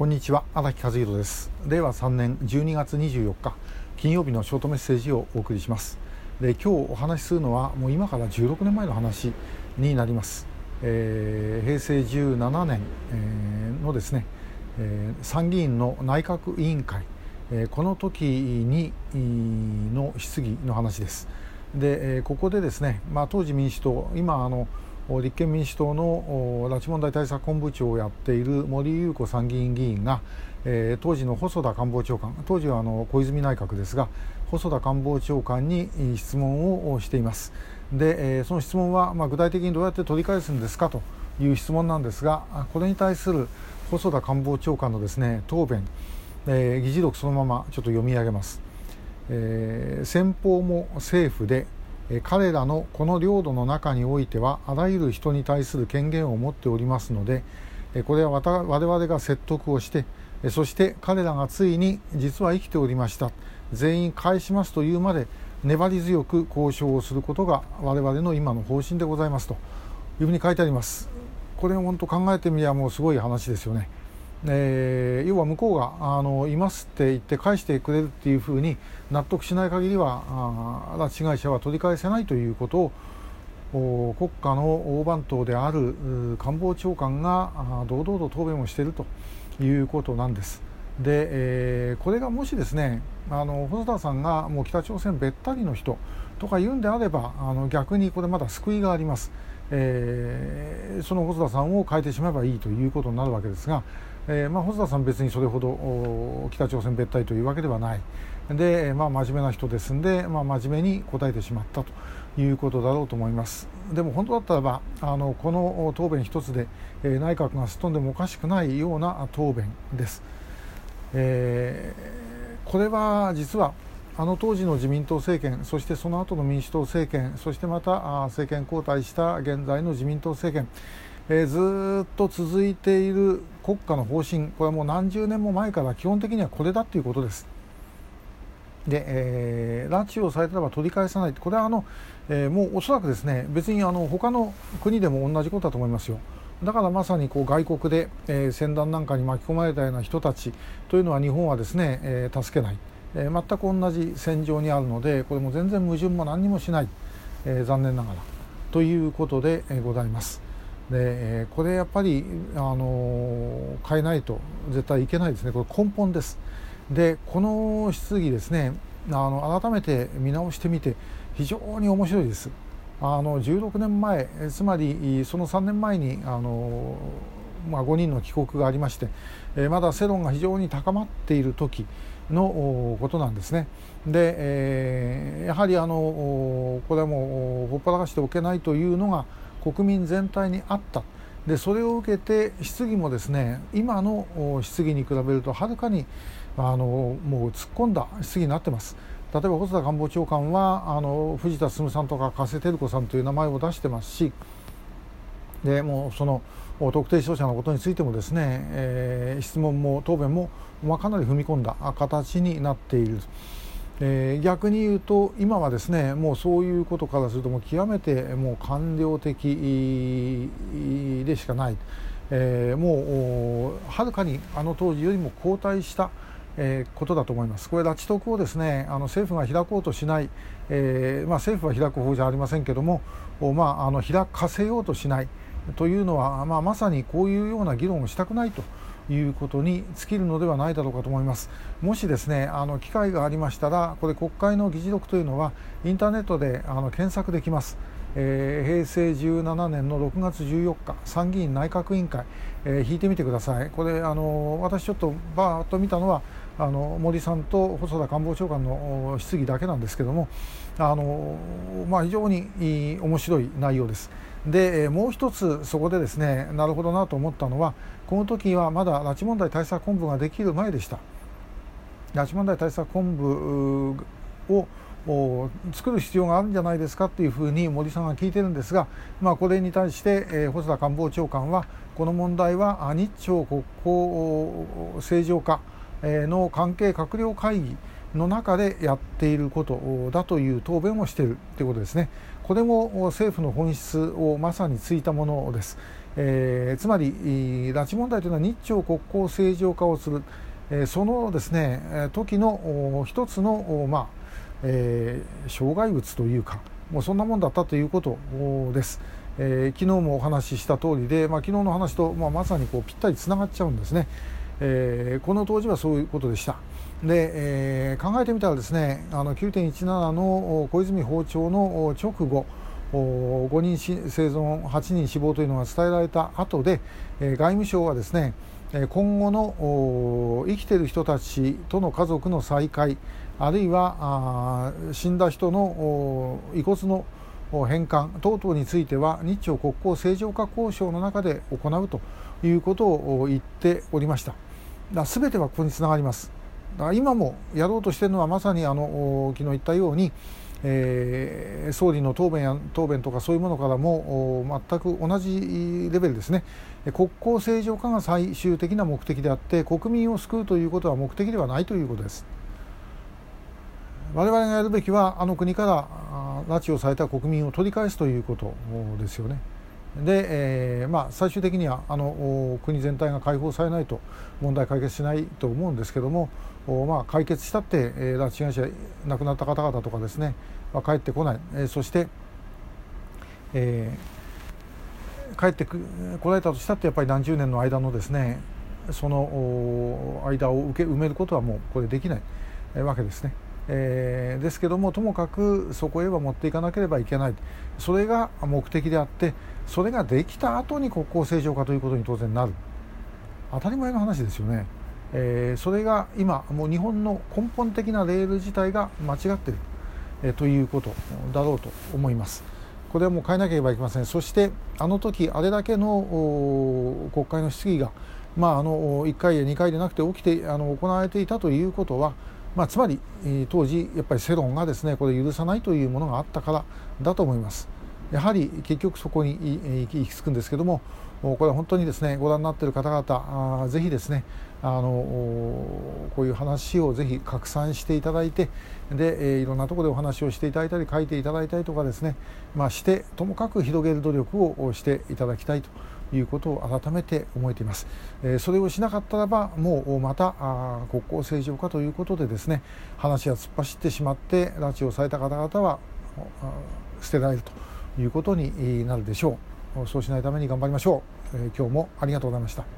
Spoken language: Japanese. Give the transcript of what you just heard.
こんにちは、荒木和弘です。令和3年12月24日金曜日のショートメッセージをお送りします。で、今日お話しするのはもう今から16年前の話になります。平成17年のですね、参議院の内閣委員会、この時にの質疑の話です。で、ここでですね、当時民主党、今立憲民主党の拉致問題対策本部長をやっている森裕子参議院議員が、当時の細田官房長官、当時は小泉内閣ですが、細田官房長官に質問をしています。で、その質問は具体的にどうやって取り返すんですかという質問なんですが、これに対する細田官房長官のですね、答弁、議事録そのままちょっと読み上げます。先方も政府で彼らのこの領土の中においてはあらゆる人に対する権限を持っておりますので、これは我々が説得をして、そして彼らがついに実は生きておりました、全員返しますというまで粘り強く交渉をすることが我々の今の方針でございますというふうに書いてあります。これを本当考えてみればもうすごい話ですよね。要は向こうがいますって言って返してくれるっていうふうに納得しない限りは拉致被害者は取り返せないということを国家の大番頭である官房長官が堂々と答弁をしているということなんです。で、これがもしですね、細田さんがもう北朝鮮べったりの人とか言うんであれば逆にこれまだ救いがあります。その細田さんを変えてしまえばいいということになるわけですが、細田さん別にそれほど北朝鮮べったりというわけではないで、真面目な人ですんで、真面目に答えてしまったということだろうと思います。でも本当だったらばこの答弁一つで、内閣がすっ飛んでもおかしくないような答弁です。これは実は当時の自民党政権、そしてその後の民主党政権、そしてまた政権交代した現在の自民党政権、ずっと続いている国家の方針、これはもう何十年も前から基本的にはこれだということです。で、拉致をされたらば取り返さない、これはもうおそらくですね、別に他の国でも同じことだと思いますよ。だからまさに外国で、戦乱なんかに巻き込まれたような人たちというのは日本はですね、助けない、全く同じ戦場にあるので、これも全然矛盾も何にもしない、残念ながらということでございます。で、これやっぱり、変えないと絶対いけないですね。これ根本です。で、この質疑ですね、改めて見直してみて非常に面白いです。16年前、つまりその3年前に5人の帰国がありまして、まだ世論が非常に高まっている時のことなんですね。で、やはりこれはもうほっぱらかしておけないというのが国民全体にあった。で、それを受けて質疑もですね、今の質疑に比べるとはるかにもう突っ込んだ質疑になってます。例えば細田官房長官は藤田進さんとか加瀬照子さんという名前を出してますし、でもうその特定失踪者のことについてもですね、質問も答弁もかなり踏み込んだ形になっている。逆に言うと今はですね、もうそういうことからするともう極めてもう官僚的でしかない、もうはるかに当時よりも後退したことだと思います。これ拉致特をですね、政府が開こうとしない、政府は開く方じゃありませんけども、開かせようとしないというのは、まさにこういうような議論をしたくないということに尽きるのではないだろうかと思います。もしですね、機会がありましたら、これ国会の議事録というのはインターネットで検索できます。平成17年の6月14日参議院内閣委員会、引いてみてください。これ私ちょっとバーッと見たのは森さんと細田官房長官の質疑だけなんですけども、非常に面白い内容です。で、もう一つそこでですね、なるほどなと思ったのは、この時はまだ拉致問題対策本部ができる前でした。拉致問題対策本部を作る必要があるんじゃないですかというふうに森さんが聞いてるんですが、これに対して、細田官房長官はこの問題は日朝国交正常化の関係閣僚会議の中でやっていることだという答弁をしているということですね。これも政府の本質をまさについたものです。つまり拉致問題というのは日朝国交正常化をする、そのですね時の一つの、障害物というか、もうそんなもんだったということです。昨日もお話しした通りで、昨日の話と、まさにこうぴったりつながっちゃうんですね。この当時はそういうことでした。で、考えてみたらですね、9.17 の小泉訪朝の直後、5人生存、8人死亡というのが伝えられた後で、外務省はですね、今後の生きている人たちとの家族の再会、あるいは死んだ人の遺骨の返還等々については日朝国交正常化交渉の中で行うということを言っておりました。すべてはここにつながります。だから今もやろうとしているのは、まさに昨日言ったように、総理の答弁とかそういうものからも全く同じレベルですね。国交正常化が最終的な目的であって、国民を救うということは目的ではないということです。我々がやるべきは、あの国から拉致をされた国民を取り返すということですよね。で、最終的には国全体が解放されないと問題解決しないと思うんですけども、解決したって拉致被害者亡くなった方々とかですね、帰ってこない、そして、帰ってこられたとしたって、やっぱり何十年の間のですね、その間を埋めることはもうこれできないわけですね。ですけども、ともかくそこへは持っていかなければいけない、それが目的であって、それができた後に国交正常化ということに当然なる、当たり前の話ですよね。それが今もう日本の根本的なレール自体が間違っている、ということだろうと思います。これはもう変えなければいけません。そして、あの時あれだけの国会の質疑が、1回や2回でなくて行われていたということは、つまり当時やっぱり世論がですね、これ許さないというものがあったからだと思います。やはり結局そこに行き着くんですけども、これは本当にですね、ご覧になっている方々、ぜひですね、こういう話をぜひ拡散していただいて、で、いろんなところでお話をしていただいたり、書いていただいたりとかですね、して、ともかく広げる努力をしていただきたいということを改めて思えています。それをしなかったらば、もうまた国交正常化ということでですね、話が突っ走ってしまって、拉致をされた方々は捨てられるということになるでしょう。そうしないために頑張りましょう。今日もありがとうございました。